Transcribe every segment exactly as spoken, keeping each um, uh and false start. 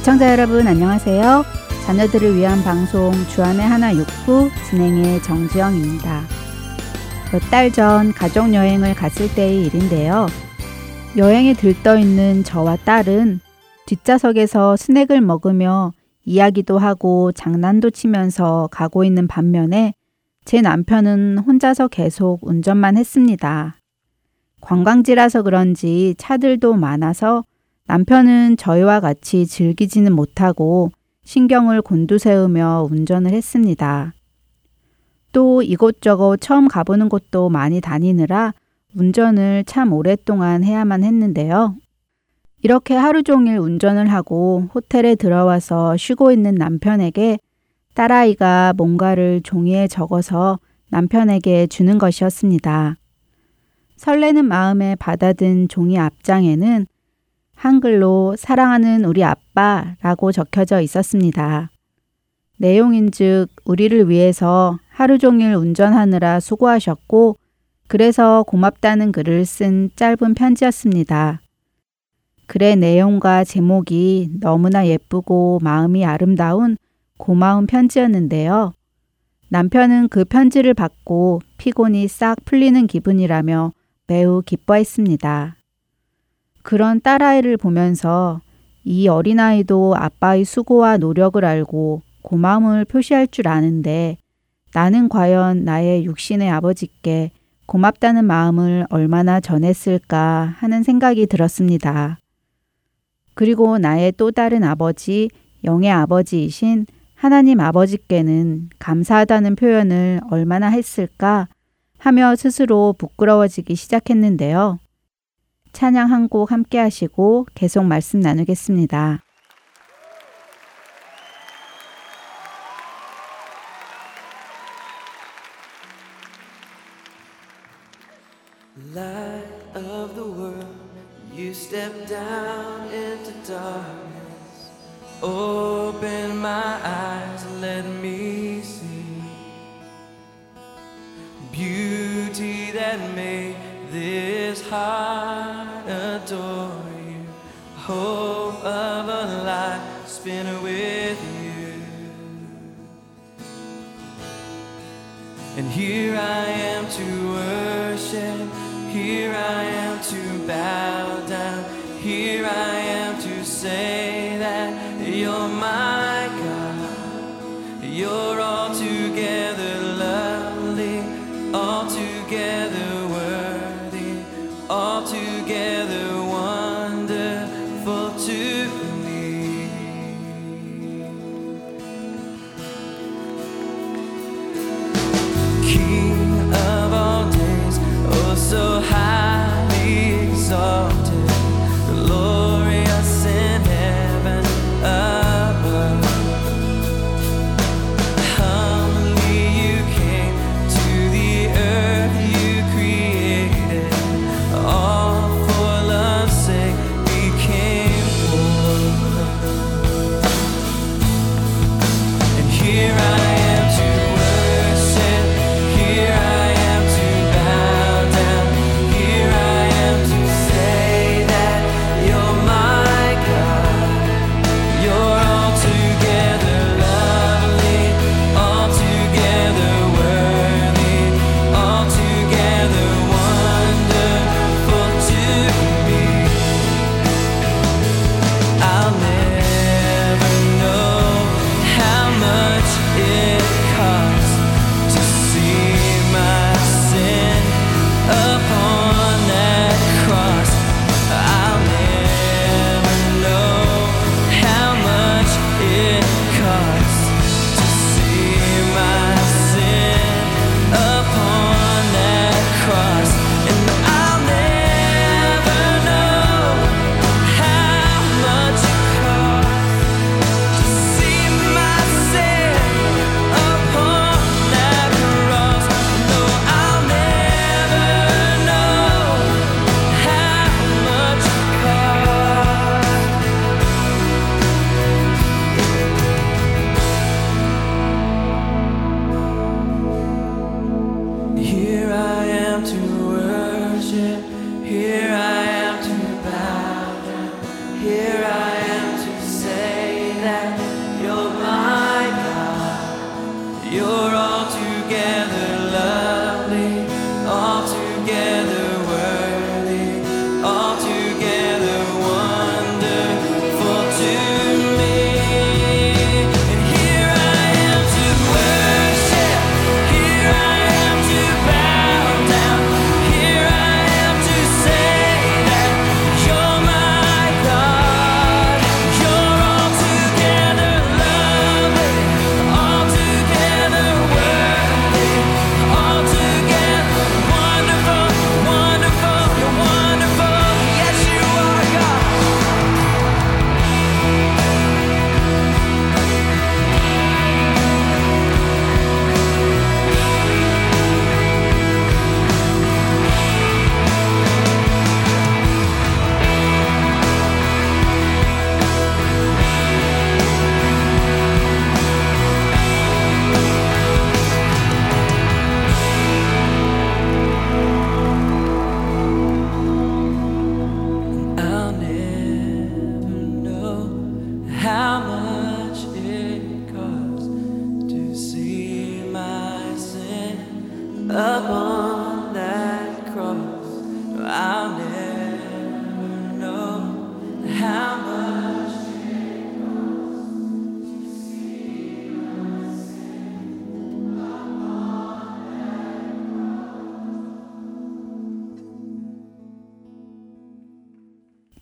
애청자 여러분 안녕하세요. 자녀들을 위한 방송 주안의 하나 육부 진행의 정지영입니다. 몇 달 전 가족여행을 갔을 때의 일인데요. 여행에 들떠있는 저와 딸은 뒷좌석에서 스낵을 먹으며 이야기도 하고 장난도 치면서 가고 있는 반면에 제 남편은 혼자서 계속 운전만 했습니다. 관광지라서 그런지 차들도 많아서 남편은 저희와 같이 즐기지는 못하고 신경을 곤두세우며 운전을 했습니다. 또 이곳저곳 처음 가보는 곳도 많이 다니느라 운전을 참 오랫동안 해야만 했는데요. 이렇게 하루 종일 운전을 하고 호텔에 들어와서 쉬고 있는 남편에게 딸아이가 뭔가를 종이에 적어서 남편에게 주는 것이었습니다. 설레는 마음에 받아든 종이 앞장에는 한글로 사랑하는 우리 아빠라고 적혀져 있었습니다. 내용인즉 우리를 위해서 하루 종일 운전하느라 수고하셨고 그래서 고맙다는 글을 쓴 짧은 편지였습니다. 글의 내용과 제목이 너무나 예쁘고 마음이 아름다운 고마운 편지였는데요. 남편은 그 편지를 받고 피곤이 싹 풀리는 기분이라며 매우 기뻐했습니다. 그런 딸아이를 보면서 이 어린아이도 아빠의 수고와 노력을 알고 고마움을 표시할 줄 아는데 나는 과연 나의 육신의 아버지께 고맙다는 마음을 얼마나 전했을까 하는 생각이 들었습니다. 그리고 나의 또 다른 아버지, 영의 아버지이신 하나님 아버지께는 감사하다는 표현을 얼마나 했을까 하며 스스로 부끄러워지기 시작했는데요. 찬양 한 곡 함께 하시고 계속 말씀 나누겠습니다. Light of the world, you step down into darkness. Open my eyes, let me see beauty that made this heart adore you. Hope of a life spent with you. And here I am to worship. Here I am to bow down. Here I am to say that you're my God. You're altogether lovely, altogether worthy, altogether wonderful to me. King of all days, oh so highly exalted. Here I am to worship, here I am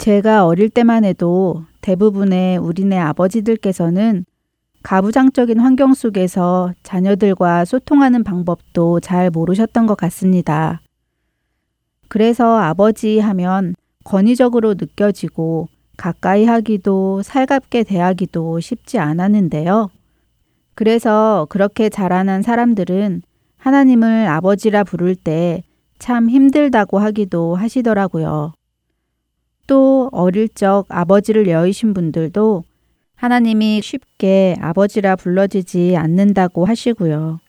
제가 어릴 때만 해도 대부분의 우리네 아버지들께서는 가부장적인 환경 속에서 자녀들과 소통하는 방법도 잘 모르셨던 것 같습니다. 그래서 아버지 하면 권위적으로 느껴지고 가까이 하기도 살갑게 대하기도 쉽지 않았는데요. 그래서 그렇게 자라난 사람들은 하나님을 아버지라 부를 때 참 힘들다고 하기도 하시더라고요. 또 어릴 적 아버지를 여의신 분들도 하나님이 쉽게 아버지라 불러지지 않는다고 하시고요.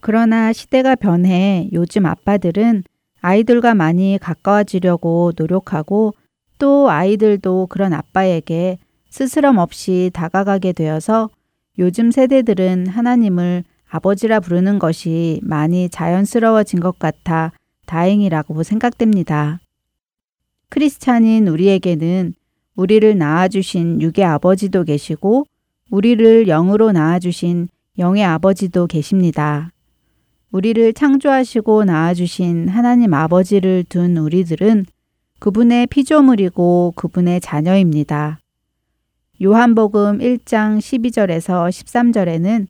그러나 시대가 변해 요즘 아빠들은 아이들과 많이 가까워지려고 노력하고 또 아이들도 그런 아빠에게 스스럼 없이 다가가게 되어서 요즘 세대들은 하나님을 아버지라 부르는 것이 많이 자연스러워진 것 같아 다행이라고 생각됩니다. 크리스찬인 우리에게는 우리를 낳아주신 육의 아버지도 계시고 우리를 영으로 낳아주신 영의 아버지도 계십니다. 우리를 창조하시고 낳아주신 하나님 아버지를 둔 우리들은 그분의 피조물이고 그분의 자녀입니다. 요한복음 일 장 십이 절에서 십삼 절에는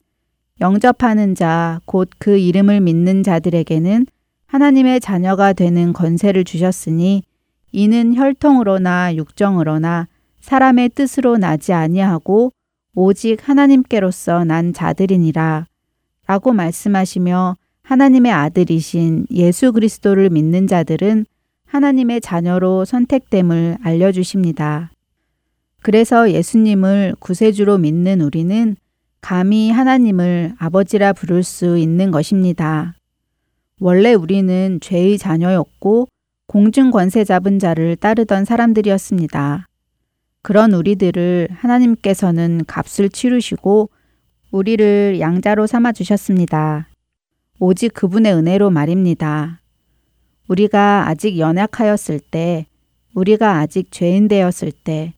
영접하는 자, 곧 그 이름을 믿는 자들에게는 하나님의 자녀가 되는 권세를 주셨으니 이는 혈통으로나 육정으로나 사람의 뜻으로 나지 아니하고 오직 하나님께로서 난 자들이니라 라고 말씀하시며 하나님의 아들이신 예수 그리스도를 믿는 자들은 하나님의 자녀로 선택됨을 알려주십니다. 그래서 예수님을 구세주로 믿는 우리는 감히 하나님을 아버지라 부를 수 있는 것입니다. 원래 우리는 죄의 자녀였고 공중권세 잡은 자를 따르던 사람들이었습니다. 그런 우리들을 하나님께서는 값을 치르시고 우리를 양자로 삼아주셨습니다. 오직 그분의 은혜로 말입니다. 우리가 아직 연약하였을 때, 우리가 아직 죄인 되었을 때,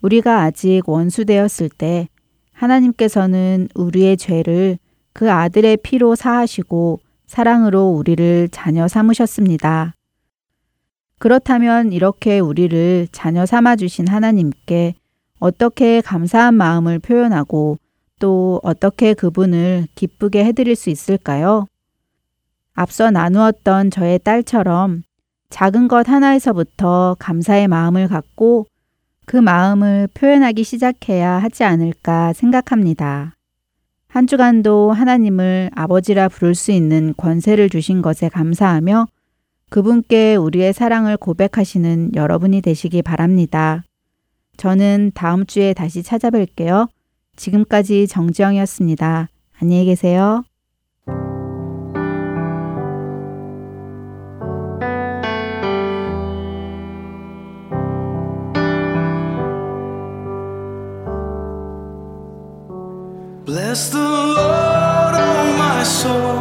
우리가 아직 원수 되었을 때 하나님께서는 우리의 죄를 그 아들의 피로 사하시고 사랑으로 우리를 자녀 삼으셨습니다. 그렇다면 이렇게 우리를 자녀 삼아주신 하나님께 어떻게 감사한 마음을 표현하고 또 어떻게 그분을 기쁘게 해드릴 수 있을까요? 앞서 나누었던 저의 딸처럼 작은 것 하나에서부터 감사의 마음을 갖고 그 마음을 표현하기 시작해야 하지 않을까 생각합니다. 한 주간도 하나님을 아버지라 부를 수 있는 권세를 주신 것에 감사하며 그분께 우리의 사랑을 고백하시는 여러분이 되시기 바랍니다. 저는 다음 주에 다시 찾아뵐게요. 지금까지 정지영이었습니다. 안녕히 계세요. Bless the Lord, oh my soul.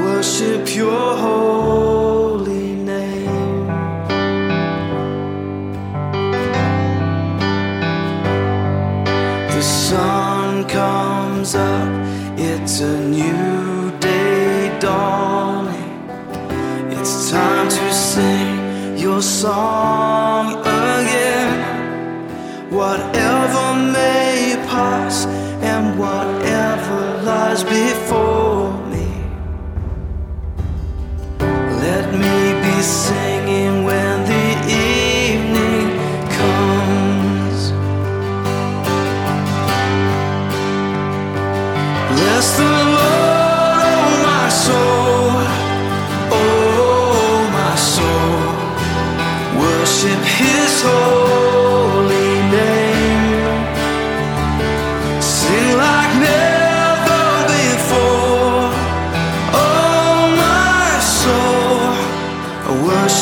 worship your holy name. The sun comes up, it's a new day dawning. It's time to sing your song again. Whatever may pass and whatever lies before me, let me be singing when the evening comes. Bless the Lord, oh my soul, oh my soul, worship His holy name.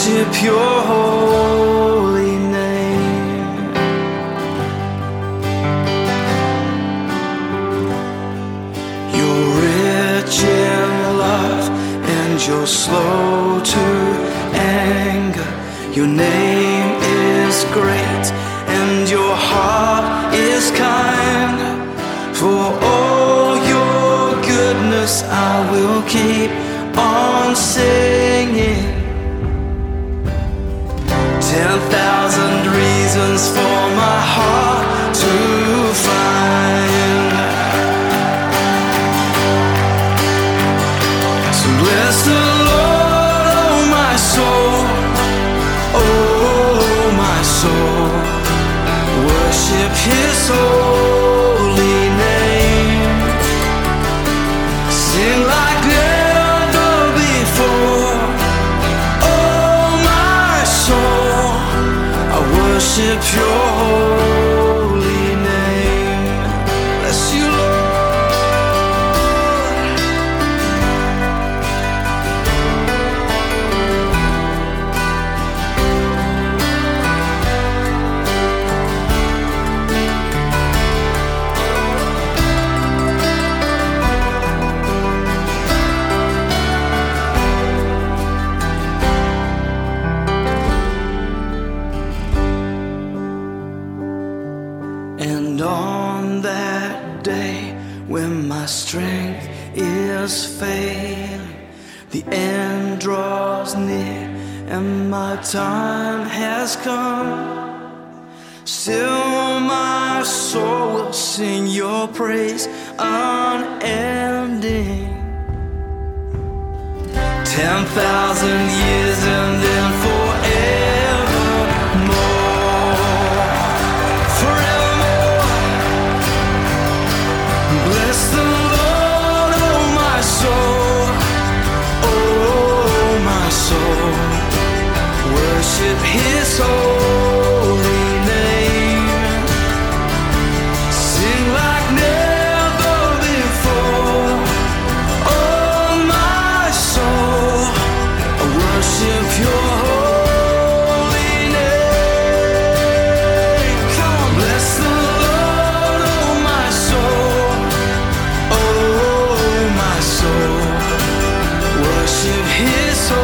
Worship your holy name. You're rich in love and you're slow to anger. Your name is great and your heart is kind. For all your goodness I will keep on singing. Ten thousand reasons for my heart to find. So bless the Lord, oh my soul, oh my soul, worship His holy name. Sing like never before, oh my soul, worship your holy name. Bless you, failing. The end draws near and my time has come. Still my soul will sing your praise unending. Ten thousand years and then forevermore, forevermore. Bless the worship His holy name. Sing like never before, oh my soul, I worship your holy name. Come on, bless the Lord, oh my soul, oh my soul, worship His holy.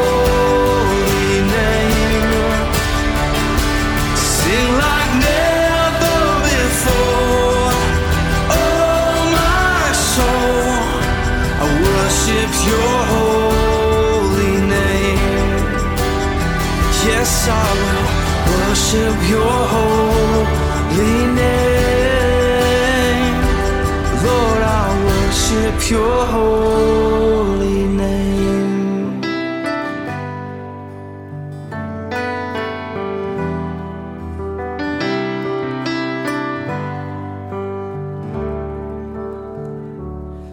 Your holy name. Yes, I will worship your holy name. Lord, I worship your holy name.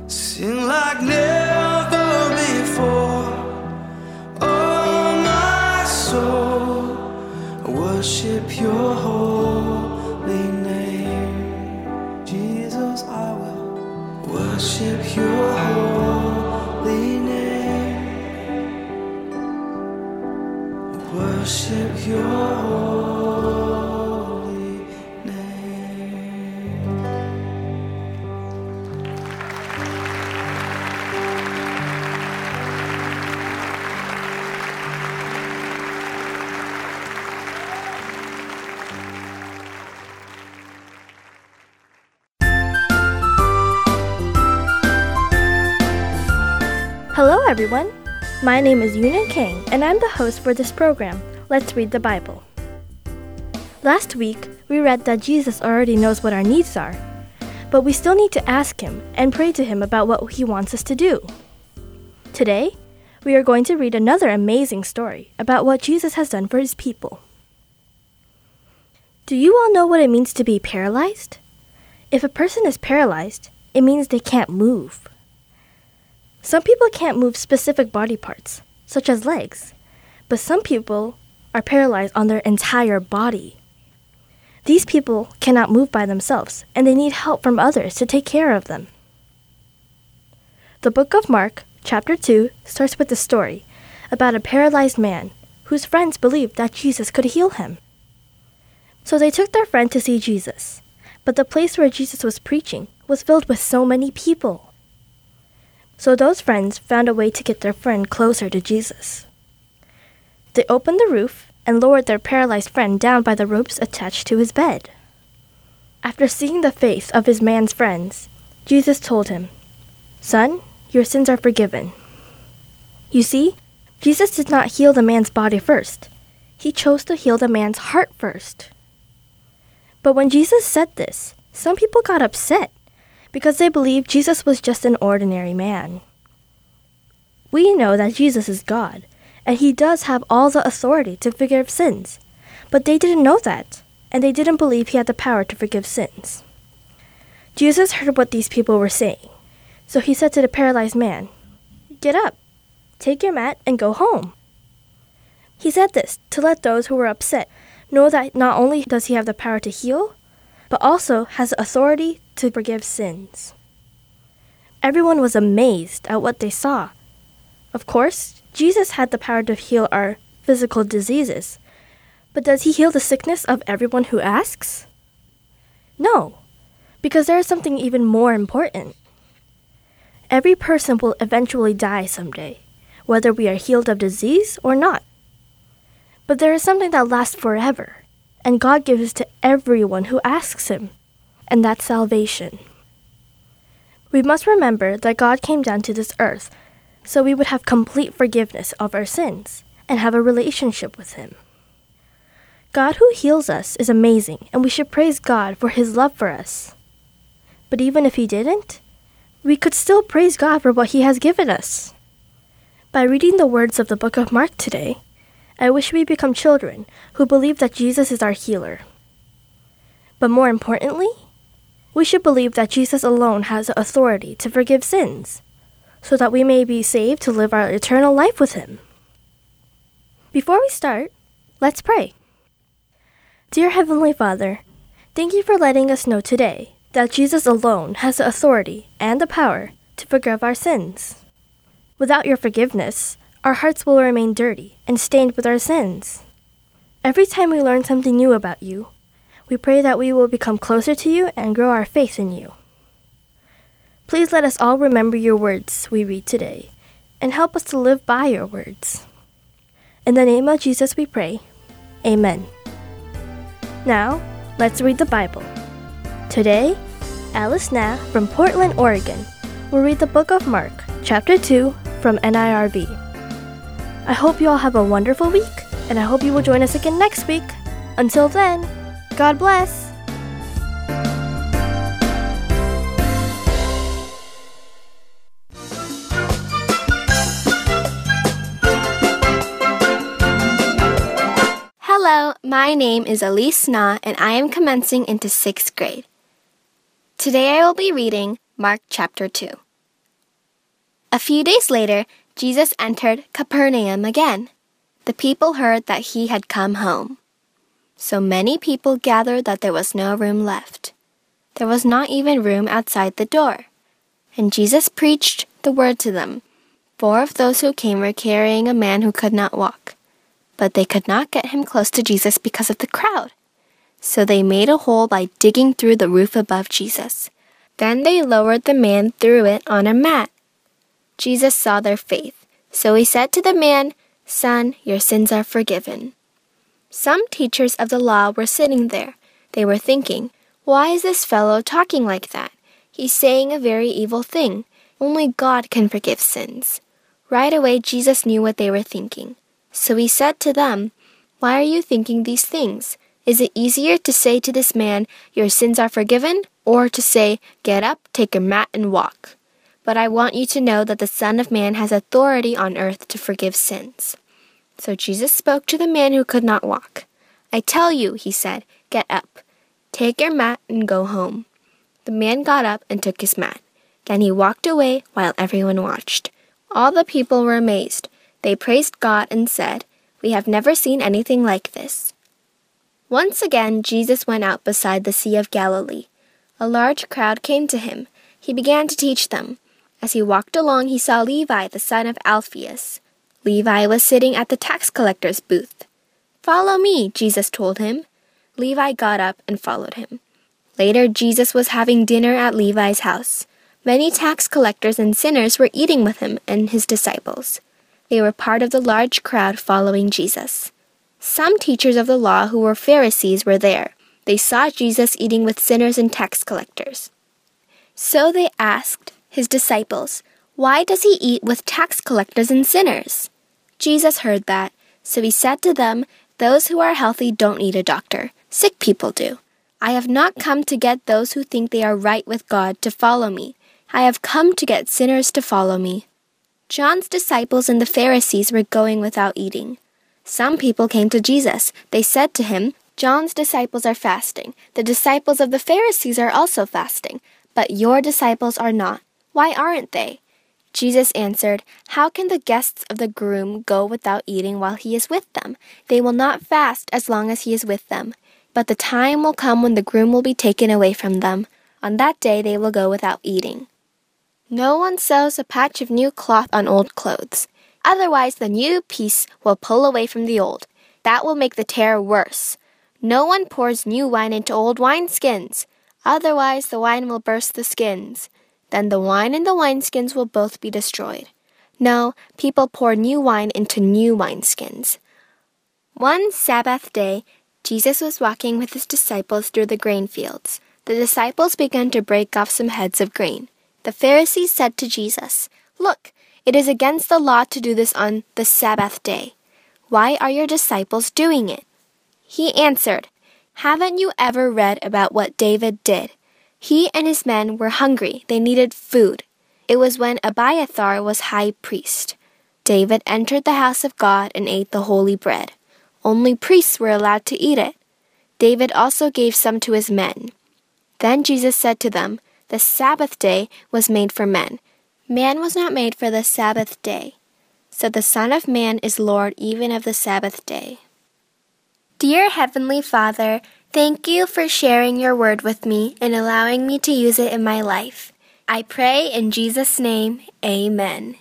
Sing like never worship your holy name. Jesus, I will worship your holy name. Worship your holy name. Hello everyone! My name is Yunan Kang and I'm the host for this program, Let's Read the Bible. Last week, we read that Jesus already knows what our needs are, but we still need to ask Him and pray to Him about what He wants us to do. Today, we are going to read another amazing story about what Jesus has done for His people. Do you all know what it means to be paralyzed? If a person is paralyzed, it means they can't move. Some people can't move specific body parts, such as legs, but some people are paralyzed on their entire body. These people cannot move by themselves, and they need help from others to take care of them. The book of Mark, chapter two, starts with a story about a paralyzed man whose friends believed that Jesus could heal him. So they took their friend to see Jesus, but the place where Jesus was preaching was filled with so many people. So those friends found a way to get their friend closer to Jesus. They opened the roof and lowered their paralyzed friend down by the ropes attached to his bed. After seeing the faith of his man's friends, Jesus told him, "Son, your sins are forgiven." You see, Jesus did not heal the man's body first. He chose to heal the man's heart first. But when Jesus said this, some people got upset, because they believed Jesus was just an ordinary man. We know that Jesus is God, and He does have all the authority to forgive sins, but they didn't know that, and they didn't believe He had the power to forgive sins. Jesus heard what these people were saying, so He said to the paralyzed man, "Get up, take your mat, and go home." He said this to let those who were upset know that not only does He have the power to heal, but also has authority to forgive sins. Everyone was amazed at what they saw. Of course, Jesus had the power to heal our physical diseases, but does He heal the sickness of everyone who asks? No, because there is something even more important. Every person will eventually die someday, whether we are healed of disease or not. But there is something that lasts forever, and God gives to everyone who asks Him, and that's salvation. We must remember that God came down to this earth so we would have complete forgiveness of our sins and have a relationship with Him. God who heals us is amazing, and we should praise God for His love for us. But even if He didn't, we could still praise God for what He has given us. By reading the words of the book of Mark today, I wish we become children who believe that Jesus is our healer. But more importantly, we should believe that Jesus alone has authority to forgive sins, so that we may be saved to live our eternal life with Him. Before we start, let's pray. Dear Heavenly Father, thank You for letting us know today that Jesus alone has the authority and the power to forgive our sins. Without Your forgiveness, our hearts will remain dirty and stained with our sins. Every time we learn something new about You, we pray that we will become closer to You and grow our faith in You. Please let us all remember Your words we read today and help us to live by Your words. In the name of Jesus we pray. Amen. Now, let's read the Bible. Today, Elise Na from Portland, Oregon, will read the book of Mark, chapter two, from N I R V. I hope you all have a wonderful week, and I hope you will join us again next week. Until then, God bless! Hello, my name is Elise Na, and I am commencing into sixth grade. Today I will be reading Mark chapter two. A few days later, Jesus entered Capernaum again. The people heard that He had come home. So many people gathered that there was no room left. There was not even room outside the door. And Jesus preached the word to them. Four of those who came were carrying a man who could not walk. But they could not get him close to Jesus because of the crowd. So they made a hole by digging through the roof above Jesus. Then they lowered the man through it on a mat. Jesus saw their faith, so He said to the man, "Son, your sins are forgiven." Some teachers of the law were sitting there. They were thinking, "Why is this fellow talking like that? He's saying a very evil thing. Only God can forgive sins. Right away Jesus knew what they were thinking. So he said to them, "Why are you thinking these things? Is it easier to say to this man, 'Your sins are forgiven,' or to say, 'Get up, take your mat, and walk'? But I want you to know that the Son of Man has authority on earth to forgive sins." So Jesus spoke to the man who could not walk. "I tell you," he said, "get up, take your mat, and go home." The man got up and took his mat. Then he walked away while everyone watched. All the people were amazed. They praised God and said, "We have never seen anything like this." Once again, Jesus went out beside the Sea of Galilee. A large crowd came to him. He began to teach them. As he walked along, he saw Levi, the son of Alphaeus. Levi was sitting at the tax collector's booth. "Follow me," Jesus told him. Levi got up and followed him. Later, Jesus was having dinner at Levi's house. Many tax collectors and sinners were eating with him and his disciples. They were part of the large crowd following Jesus. Some teachers of the law who were Pharisees were there. They saw Jesus eating with sinners and tax collectors. So they asked his disciples, "Why does he eat with tax collectors and sinners?" Jesus heard that, so he said to them, "Those who are healthy don't need a doctor. Sick people do. I have not come to get those who think they are right with God to follow me. I have come to get sinners to follow me." John's disciples and the Pharisees were going without eating. Some people came to Jesus. They said to him, "John's disciples are fasting. The disciples of the Pharisees are also fasting, but your disciples are not. Why aren't they?" Jesus answered, "How can the guests of the groom go without eating while he is with them? They will not fast as long as he is with them. But the time will come when the groom will be taken away from them. On that day they will go without eating. No one sews a patch of new cloth on old clothes. Otherwise the new piece will pull away from the old. That will make the tear worse. No one pours new wine into old wineskins. Otherwise the wine will burst the skins. Then the wine and the wineskins will both be destroyed. No, people pour new wine into new wineskins." One Sabbath day, Jesus was walking with his disciples through the grain fields. The disciples began to break off some heads of grain. The Pharisees said to Jesus, "Look, it is against the law to do this on the Sabbath day. Why are your disciples doing it?" He answered, "Haven't you ever read about what David did? He and his men were hungry. They needed food. It was when Abiathar was high priest. David entered the house of God and ate the holy bread. Only priests were allowed to eat it. David also gave some to his men." Then Jesus said to them, "The Sabbath day was made for men. Man was not made for the Sabbath day. So the Son of Man is Lord even of the Sabbath day." Dear Heavenly Father, thank you for sharing your word with me and allowing me to use it in my life. I pray in Jesus' name, amen.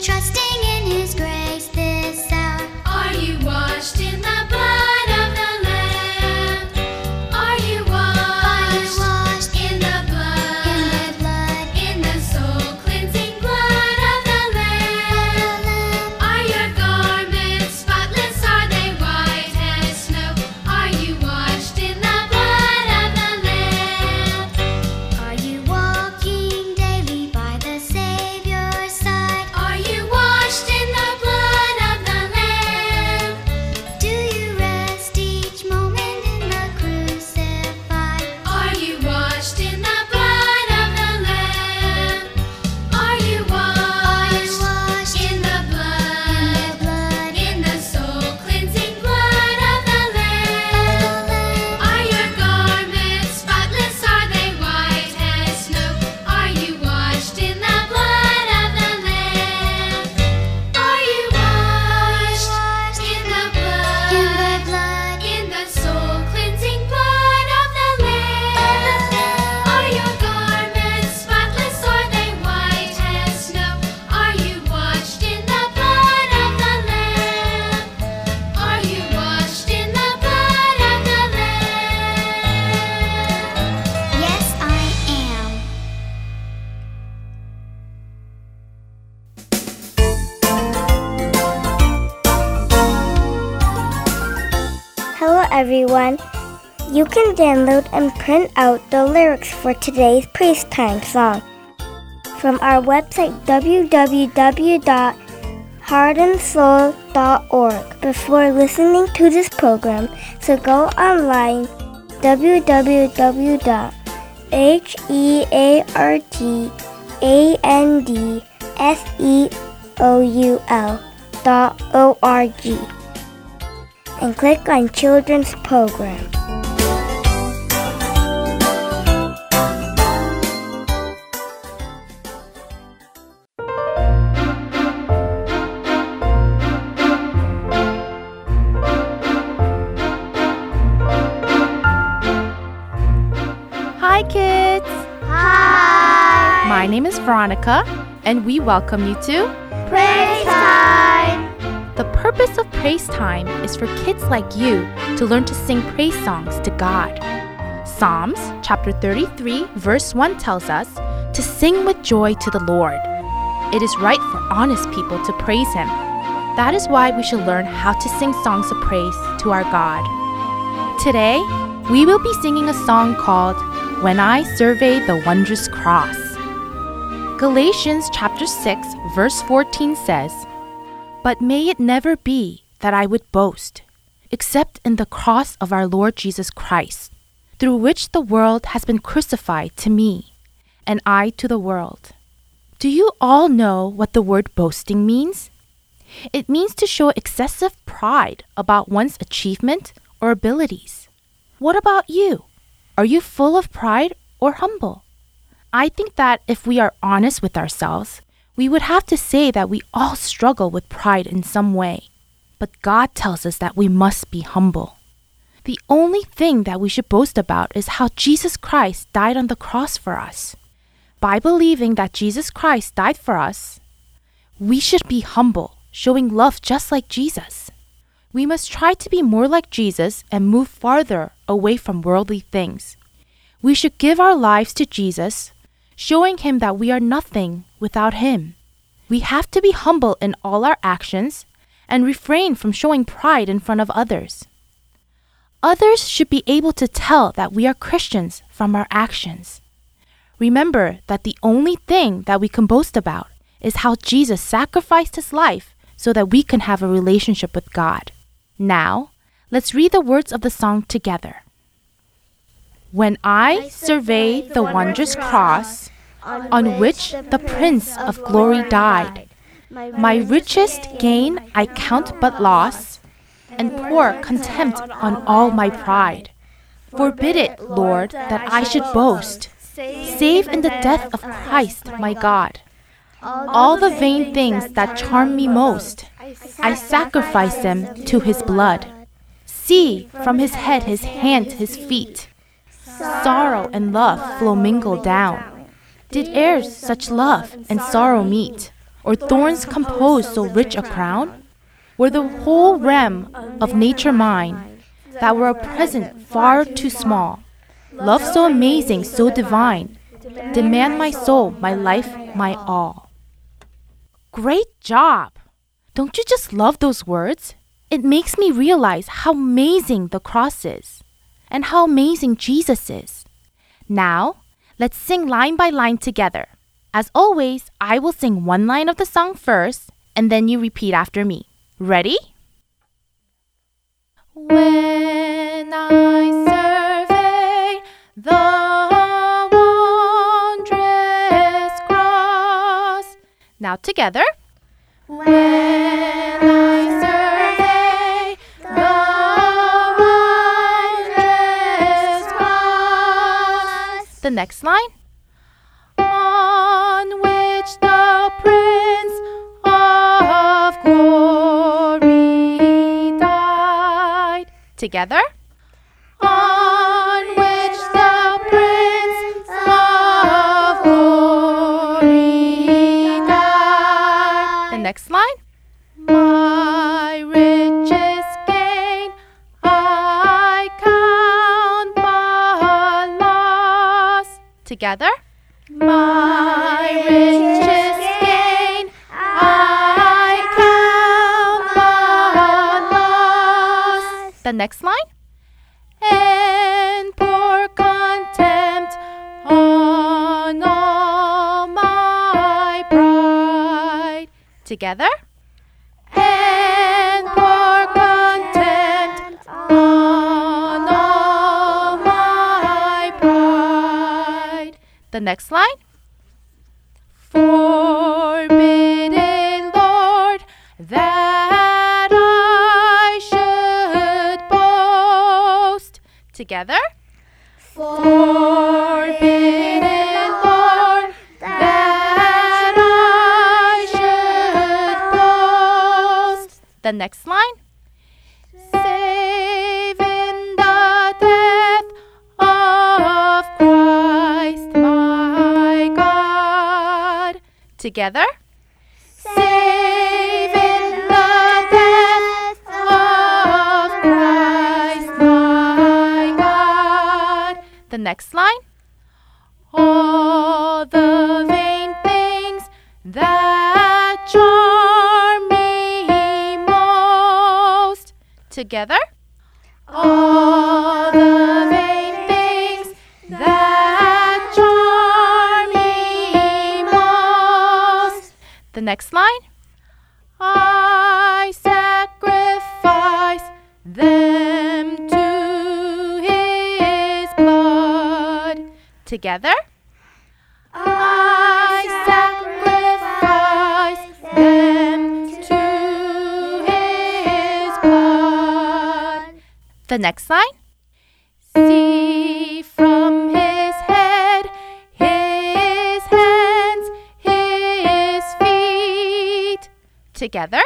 Trusting in His grace this hour. Are you washed in the blood of the Lamb? Hello everyone. You can download and print out the lyrics for today's praise time song from our website w w w dot heart and soul dot org before listening to this program. So go online w w w dot heart and soul dot org and click on Children's Program. Hi, kids! Hi! My name is Veronica, and we welcome you to Praise Time! The purpose of Praise Time is for kids like you to learn to sing praise songs to God. Psalms chapter thirty-three, verse one tells us to sing with joy to the Lord. It is right for honest people to praise Him. That is why we should learn how to sing songs of praise to our God. Today, we will be singing a song called When I Survey the Wondrous Cross. Galatians chapter six, verse fourteen says, But may it never be that I would boast, except in the cross of our Lord Jesus Christ, through which the world has been crucified to me, and I to the world. Do you all know what the word boasting means? It means to show excessive pride about one's achievement or abilities. What about you? Are you full of pride or humble? I think that if we are honest with ourselves, we would have to say that we all struggle with pride in some way. But God tells us that we must be humble. The only thing that we should boast about is how Jesus Christ died on the cross for us. By believing that Jesus Christ died for us, we should be humble, showing love just like Jesus. We must try to be more like Jesus and move farther away from worldly things. We should give our lives to Jesus, showing Him that we are nothing without Him. We have to be humble in all our actions and refrain from showing pride in front of others. Others should be able to tell that we are Christians from our actions. Remember that the only thing that we can boast about is how Jesus sacrificed His life so that we can have a relationship with God. Now, let's read the words of the song together. When I survey the wondrous cross, on which the Prince of Glory died, my richest gain I count but loss, and pour contempt on all my pride. Forbid it, Lord, that I should boast, save in the death of Christ my God. All the vain things that charm me most, I sacrifice them to His blood. See, from His head, His hand, His feet, sorrow and love flow mingled down. Did e'er such love and sorrow meet, or thorns compose so rich a crown? Were the whole realm of nature mine, that were a present far too small, love so amazing, so divine, demand my soul, my life, my all. Great job! Don't you just love those words? It makes me realize how amazing the cross is and how amazing Jesus is. Now, let's sing line by line together. As always, I will sing one line of the song first, and then you repeat after me. Ready? When I survey the wondrous cross. Now together. When I The next line. On which the Prince of Glory died. Together. On which the Prince of Glory died. The next line. My richest gain I count but loss. Together. My richest gain I count but loss. The next line. and pour contempt on all my pride. Together? And pour contempt on all my pride. The next line. Forbidden, Lord, that I should boast. Together. Forbidden, Lord, that I should boast. The next line. Save in the death of Christ my God. Together. Save in the death of Christ my God. The next line. All the vain things that charm me most. Together. All the vain things that charm me most. The next line. I sacrifice them to his blood. Together. I sacrifice them to his blood. The next line. See from his head, his hands, his feet. Together.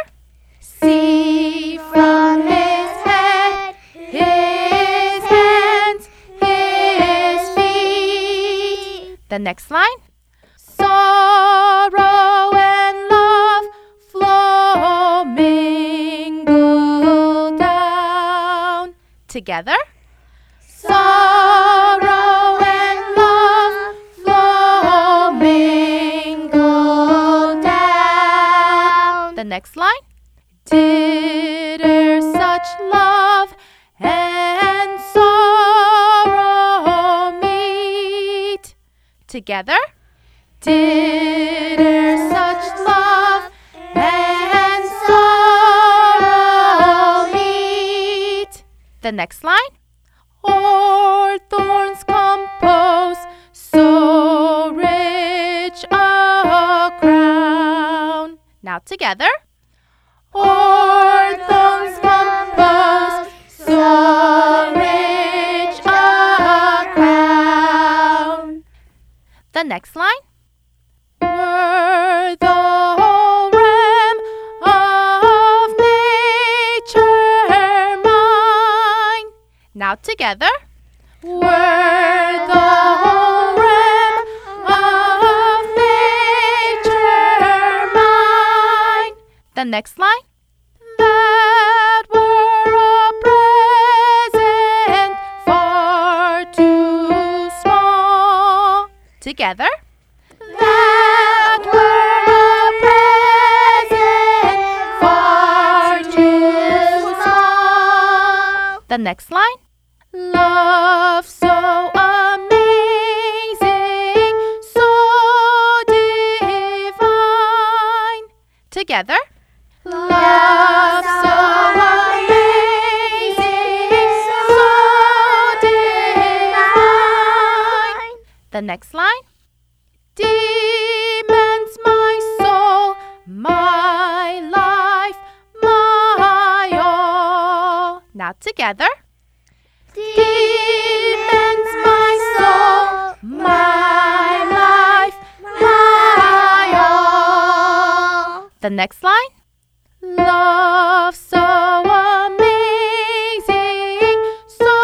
See from his head, his hands, his feet. The next line. Sorrow and love flow mingle down. Together. Sorrow and love flow mingle down. The next line. Did such love and sorrow meet? Together. Did such love and sorrow meet? The next line. Or thorns compose so rich a crown. Now together. Or thorns compose so rich a crown. The next line. Were the whole realm of nature mine. Now together. Were the whole realm of nature mine. The next line. That were a present far too small. Together. That were a present far too small. The next line. Love so amazing, so divine. Together. Love so amazing, so divine. The next line. Demands my soul, my life, my all. Now together. Demands my soul, my life, my all. The next line. Love so amazing, so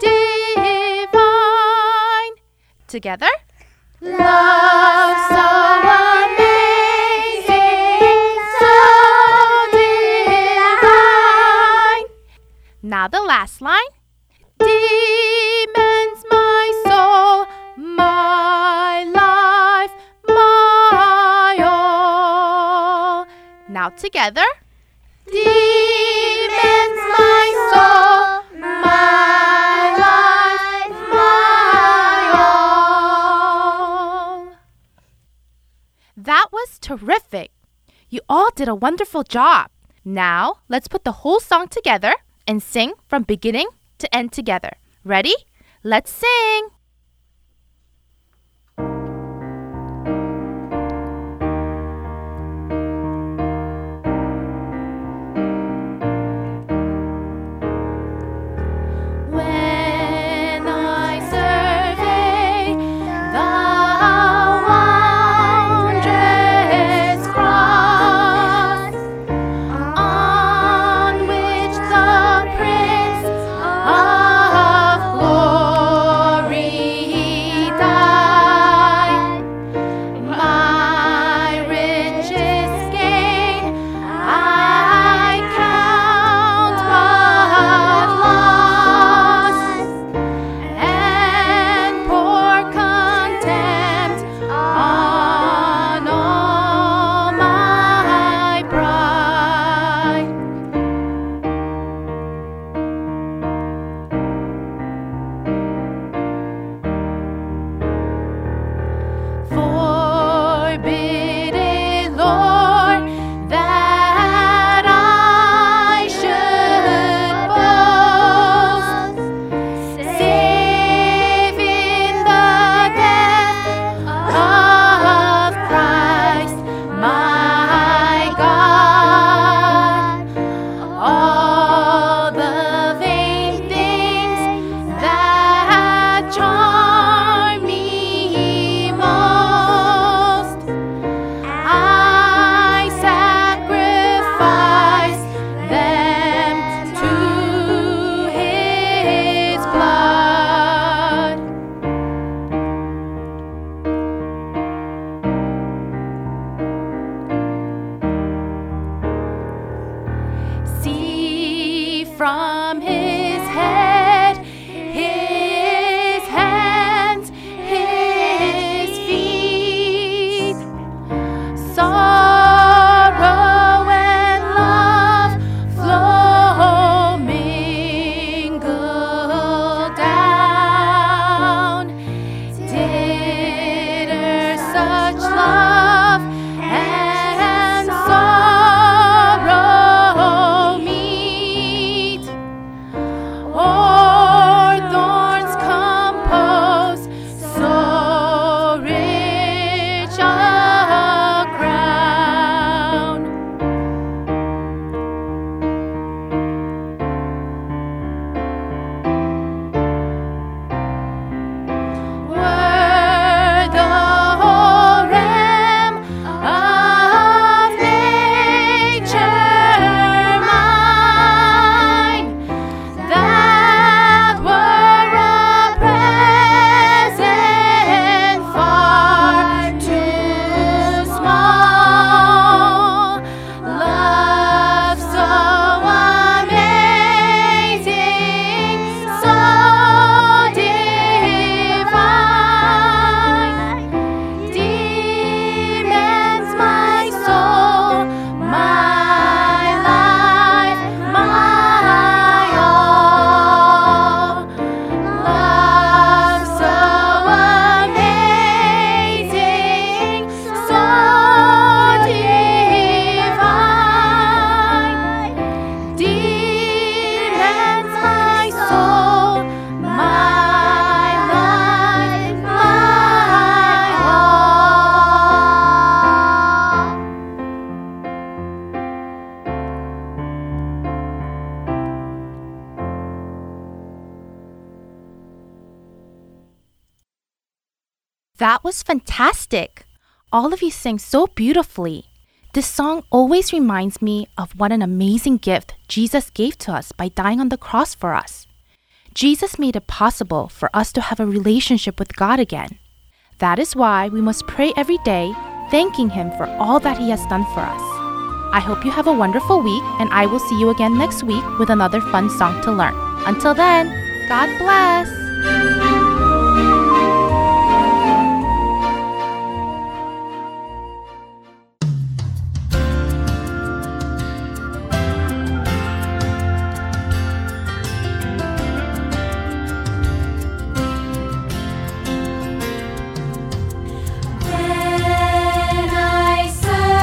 divine. Together. Love so amazing, so divine. Now the last line. Demands my soul, my life, my all. Now together. Demands my soul, my terrific. You all did a wonderful job. Now, let's put the whole song together and sing from beginning to end together. Ready? Let's sing! From his head, his hands, his feet, sorrow and love flow mingled down. Did there such love and sorrow? That was fantastic. All of you sang so beautifully. This song always reminds me of what an amazing gift Jesus gave to us by dying on the cross for us. Jesus made it possible for us to have a relationship with God again. That is why we must pray every day, thanking Him for all that He has done for us. I hope you have a wonderful week, and I will see you again next week with another fun song to learn. Until then, God bless! When I said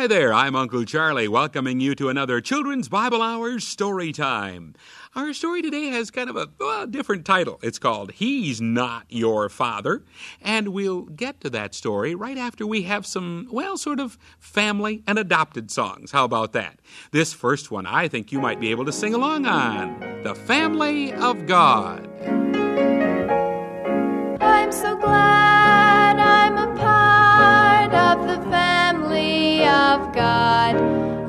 Hi there, I'm Uncle Charlie, welcoming you to another Children's Bible Hour Story Time. Our story today has kind of a well, different title. It's called He's Not Your Father, and we'll get to that story right after we have some, well, sort of family and adopted songs. How about that? This first one I think you might be able to sing along on, The Family of God. I'm so glad I'm a part of the family of God.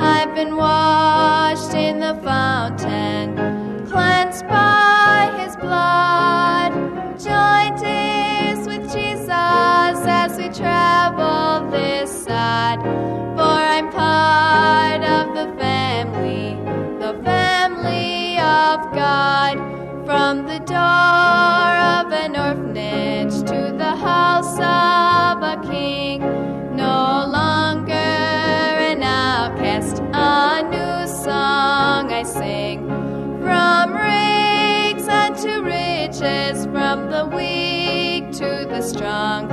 I've been washed in the fountain, cleansed by his blood, joined is with Jesus as we travel this side. For I'm part of the family, the family of God. From the door of an orphanage to the house of a king, no longer an outcast, a new song I sing. From rags unto riches, from the weak to the strong,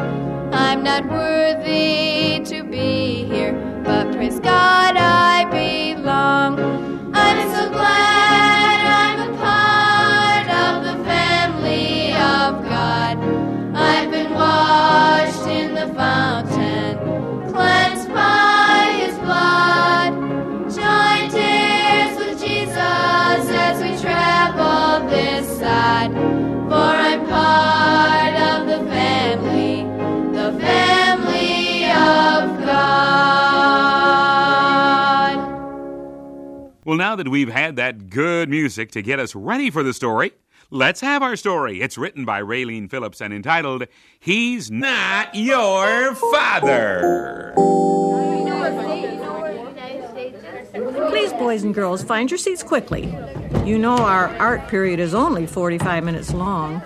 I'm not worthy to be here, but praise God I belong. I'm so glad I'm a part of the family of God. I've been washed in the fountain, cleansed by his blood, joined heirs with Jesus as we travel this side, for I'm part of the family, the family of God. Well, now that we've had that good music to get us ready for the story, let's have our story. It's written by Raylene Phillips and entitled, He's Not Your Father. Please, boys and girls, find your seats quickly. You know our art period is only forty-five minutes long,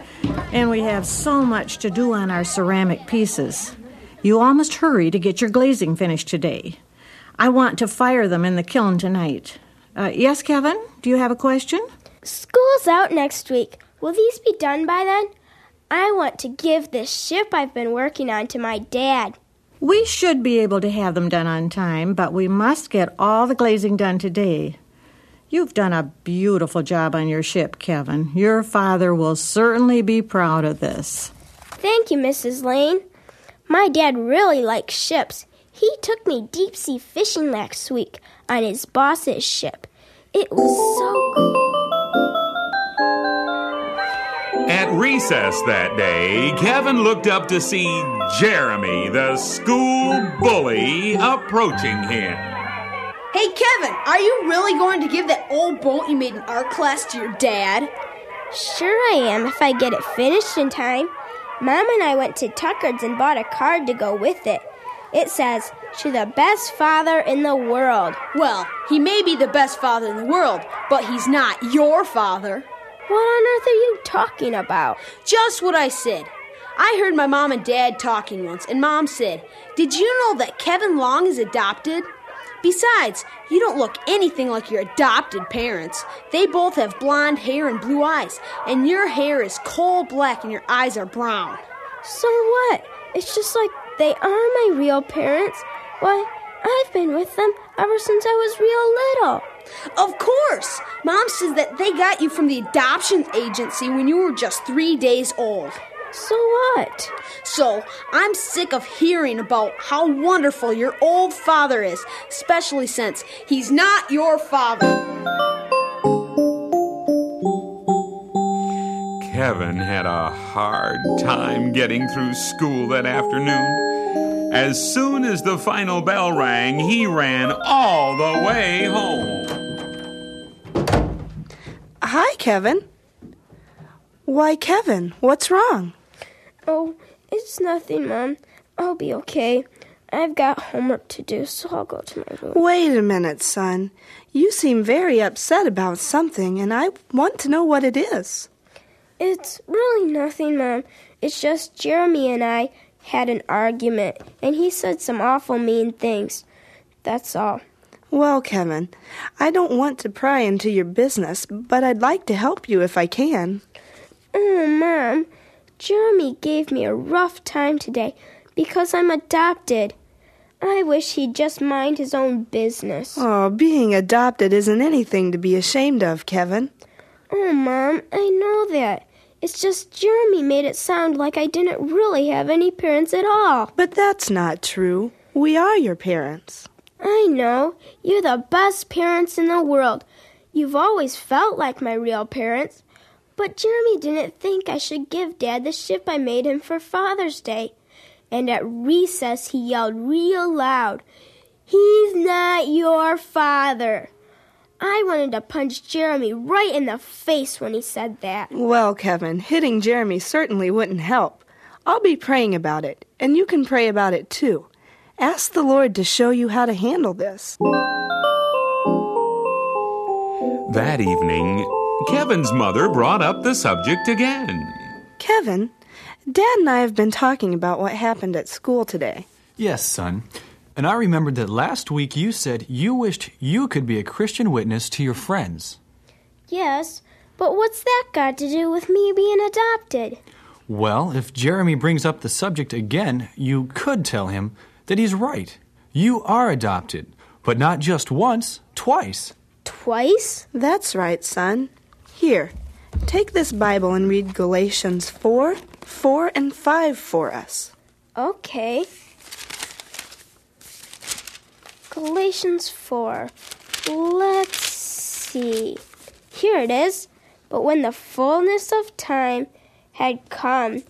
and we have so much to do on our ceramic pieces. You all must hurry to get your glazing finished today. I want to fire them in the kiln tonight. Uh, yes, Kevin, do you have a question? School's out next week. Will these be done by then? I want to give this ship I've been working on to my dad. We should be able to have them done on time, but we must get all the glazing done today. You've done a beautiful job on your ship, Kevin. Your father will certainly be proud of this. Thank you, Missus Lane. My dad really likes ships. He took me deep-sea fishing last week on his boss's ship. It was so cool. At recess that day, Kevin looked up to see Jeremy, the school bully, approaching him. Hey, Kevin, are you really going to give that old boat you made in art class to your dad? Sure I am, if I get it finished in time. Mom and I went to Tucker's and bought a card to go with it. It says, to the best father in the world. Well, he may be the best father in the world, but he's not your father. What on earth are you talking about? Just what I said. I heard my mom and dad talking once, and Mom said, did you know that Kevin Long is adopted? Besides, you don't look anything like your adopted parents. They both have blonde hair and blue eyes, and your hair is coal black and your eyes are brown. So what? It's just like they are my real parents. Why, I've been with them ever since I was real little. Of course! Mom says that they got you from the adoption agency when you were just three days old. So what? So, I'm sick of hearing about how wonderful your old father is, especially since he's not your father. Kevin had a hard time getting through school that afternoon. As soon as the final bell rang, he ran all the way home. Hi, Kevin. Why, Kevin, what's wrong? Oh, it's nothing, Mom. I'll be okay. I've got homework to do, so I'll go to my room. Wait a minute, son. You seem very upset about something, and I want to know what it is. It's really nothing, Mom. It's just Jeremy and I had an argument, and he said some awful mean things. That's all. Well, Kevin, I don't want to pry into your business, but I'd like to help you if I can. Oh, Mom, Jeremy gave me a rough time today because I'm adopted. I wish he'd just mind his own business. Oh, being adopted isn't anything to be ashamed of, Kevin. Oh, Mom, I know that. It's just Jeremy made it sound like I didn't really have any parents at all. But that's not true. We are your parents. I know. You're the best parents in the world. You've always felt like my real parents. But Jeremy didn't think I should give Dad the ship I made him for Father's Day. And at recess, he yelled real loud, "He's not your father." I wanted to punch Jeremy right in the face when he said that. Well, Kevin, hitting Jeremy certainly wouldn't help. I'll be praying about it, and you can pray about it too. Ask the Lord to show you how to handle this. That evening, Kevin's mother brought up the subject again. Kevin, Dad and I have been talking about what happened at school today. Yes, son. And I remembered that last week you said you wished you could be a Christian witness to your friends. Yes, but what's that got to do with me being adopted? Well, if Jeremy brings up the subject again, you could tell him that he's right. You are adopted, but not just once, twice. Twice? That's right, son. Here, take this Bible and read Galatians four, four and five for us. Okay. Galatians four. Let's see. Here it is. But when the fullness of time had come,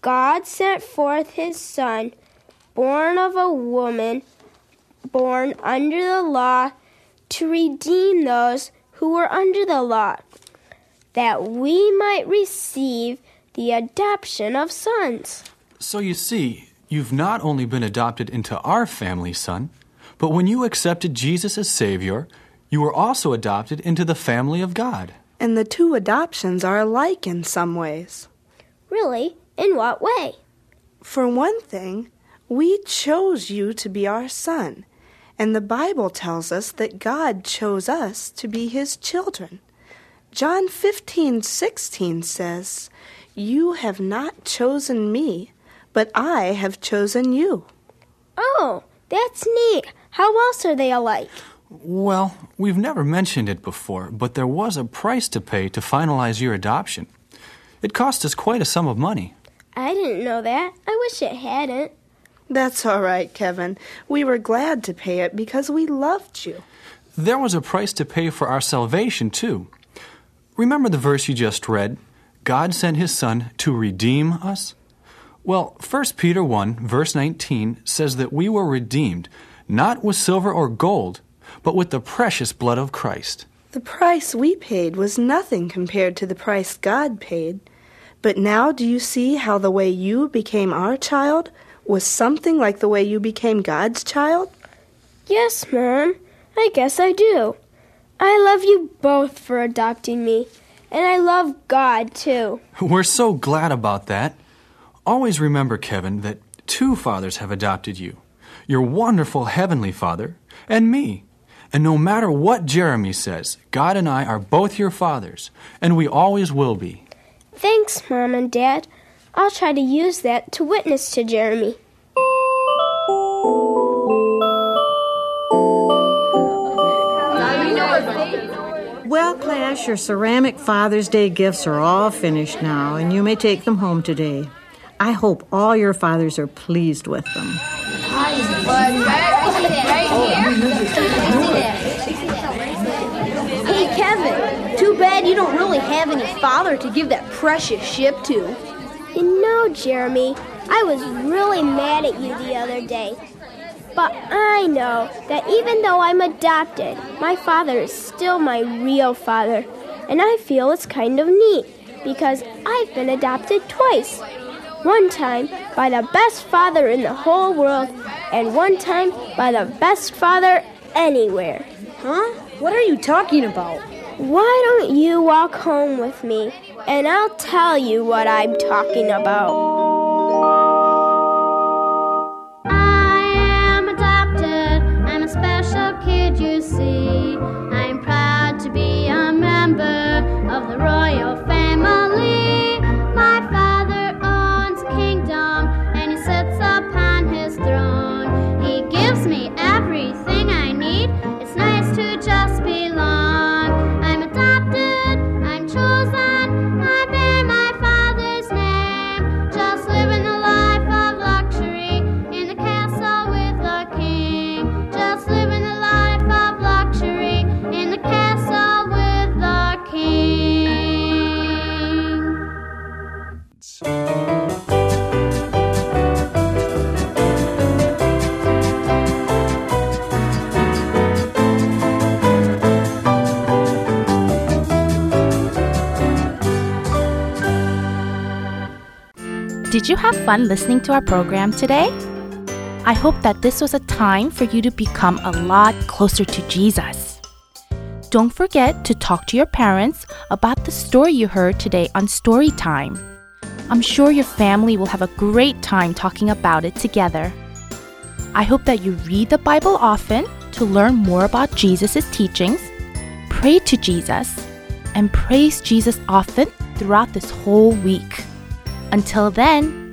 God sent forth his Son, born of a woman, born under the law, to redeem those who were under the law, that we might receive the adoption of sons. So you see, you've not only been adopted into our family, son, but when you accepted Jesus as Savior, you were also adopted into the family of God. And the two adoptions are alike in some ways. Really? In what way? For one thing, we chose you to be our son, and the Bible tells us that God chose us to be his children. John fifteen sixteen says, "You have not chosen me, but I have chosen you." Oh, that's neat. How else are they alike? Well, we've never mentioned it before, but there was a price to pay to finalize your adoption. It cost us quite a sum of money. I didn't know that. I wish it hadn't. That's all right, Kevin. We were glad to pay it because we loved you. There was a price to pay for our salvation, too. Remember the verse you just read? God sent his Son to redeem us? Well, First Peter one, verse nineteen says that we were redeemed, not with silver or gold, but with the precious blood of Christ. The price we paid was nothing compared to the price God paid. But now do you see how the way you became our child was something like the way you became God's child? Yes, Mom, I guess I do. I love you both for adopting me, and I love God, too. We're so glad about that. Always remember, Kevin, that two fathers have adopted you, your wonderful Heavenly Father and me. And no matter what Jeremy says, God and I are both your fathers, and we always will be. Thanks, Mom and Dad. I'll try to use that to witness to Jeremy. Well, class, your ceramic Father's Day gifts are all finished now, and you may take them home today. I hope all your fathers are pleased with them. Hey, Kevin, too bad you don't really have any father to give that precious ship to. You know, Jeremy, I was really mad at you the other day. But I know that even though I'm adopted, my father is still my real father. And I feel it's kind of neat because I've been adopted twice. One time by the best father in the whole world, and one time by the best father anywhere. Huh? What are you talking about? Why don't you walk home with me, and I'll tell you what I'm talking about. I'm proud to be a member of the royal family. My father owns a kingdom and he sits upon his throne. He gives Did you have fun listening to our program today? I hope that this was a time for you to become a lot closer to Jesus. Don't forget to talk to your parents about the story you heard today on Storytime. I'm sure your family will have a great time talking about it together. I hope that you read the Bible often to learn more about Jesus' teachings, pray to Jesus, and praise Jesus often throughout this whole week. Until then,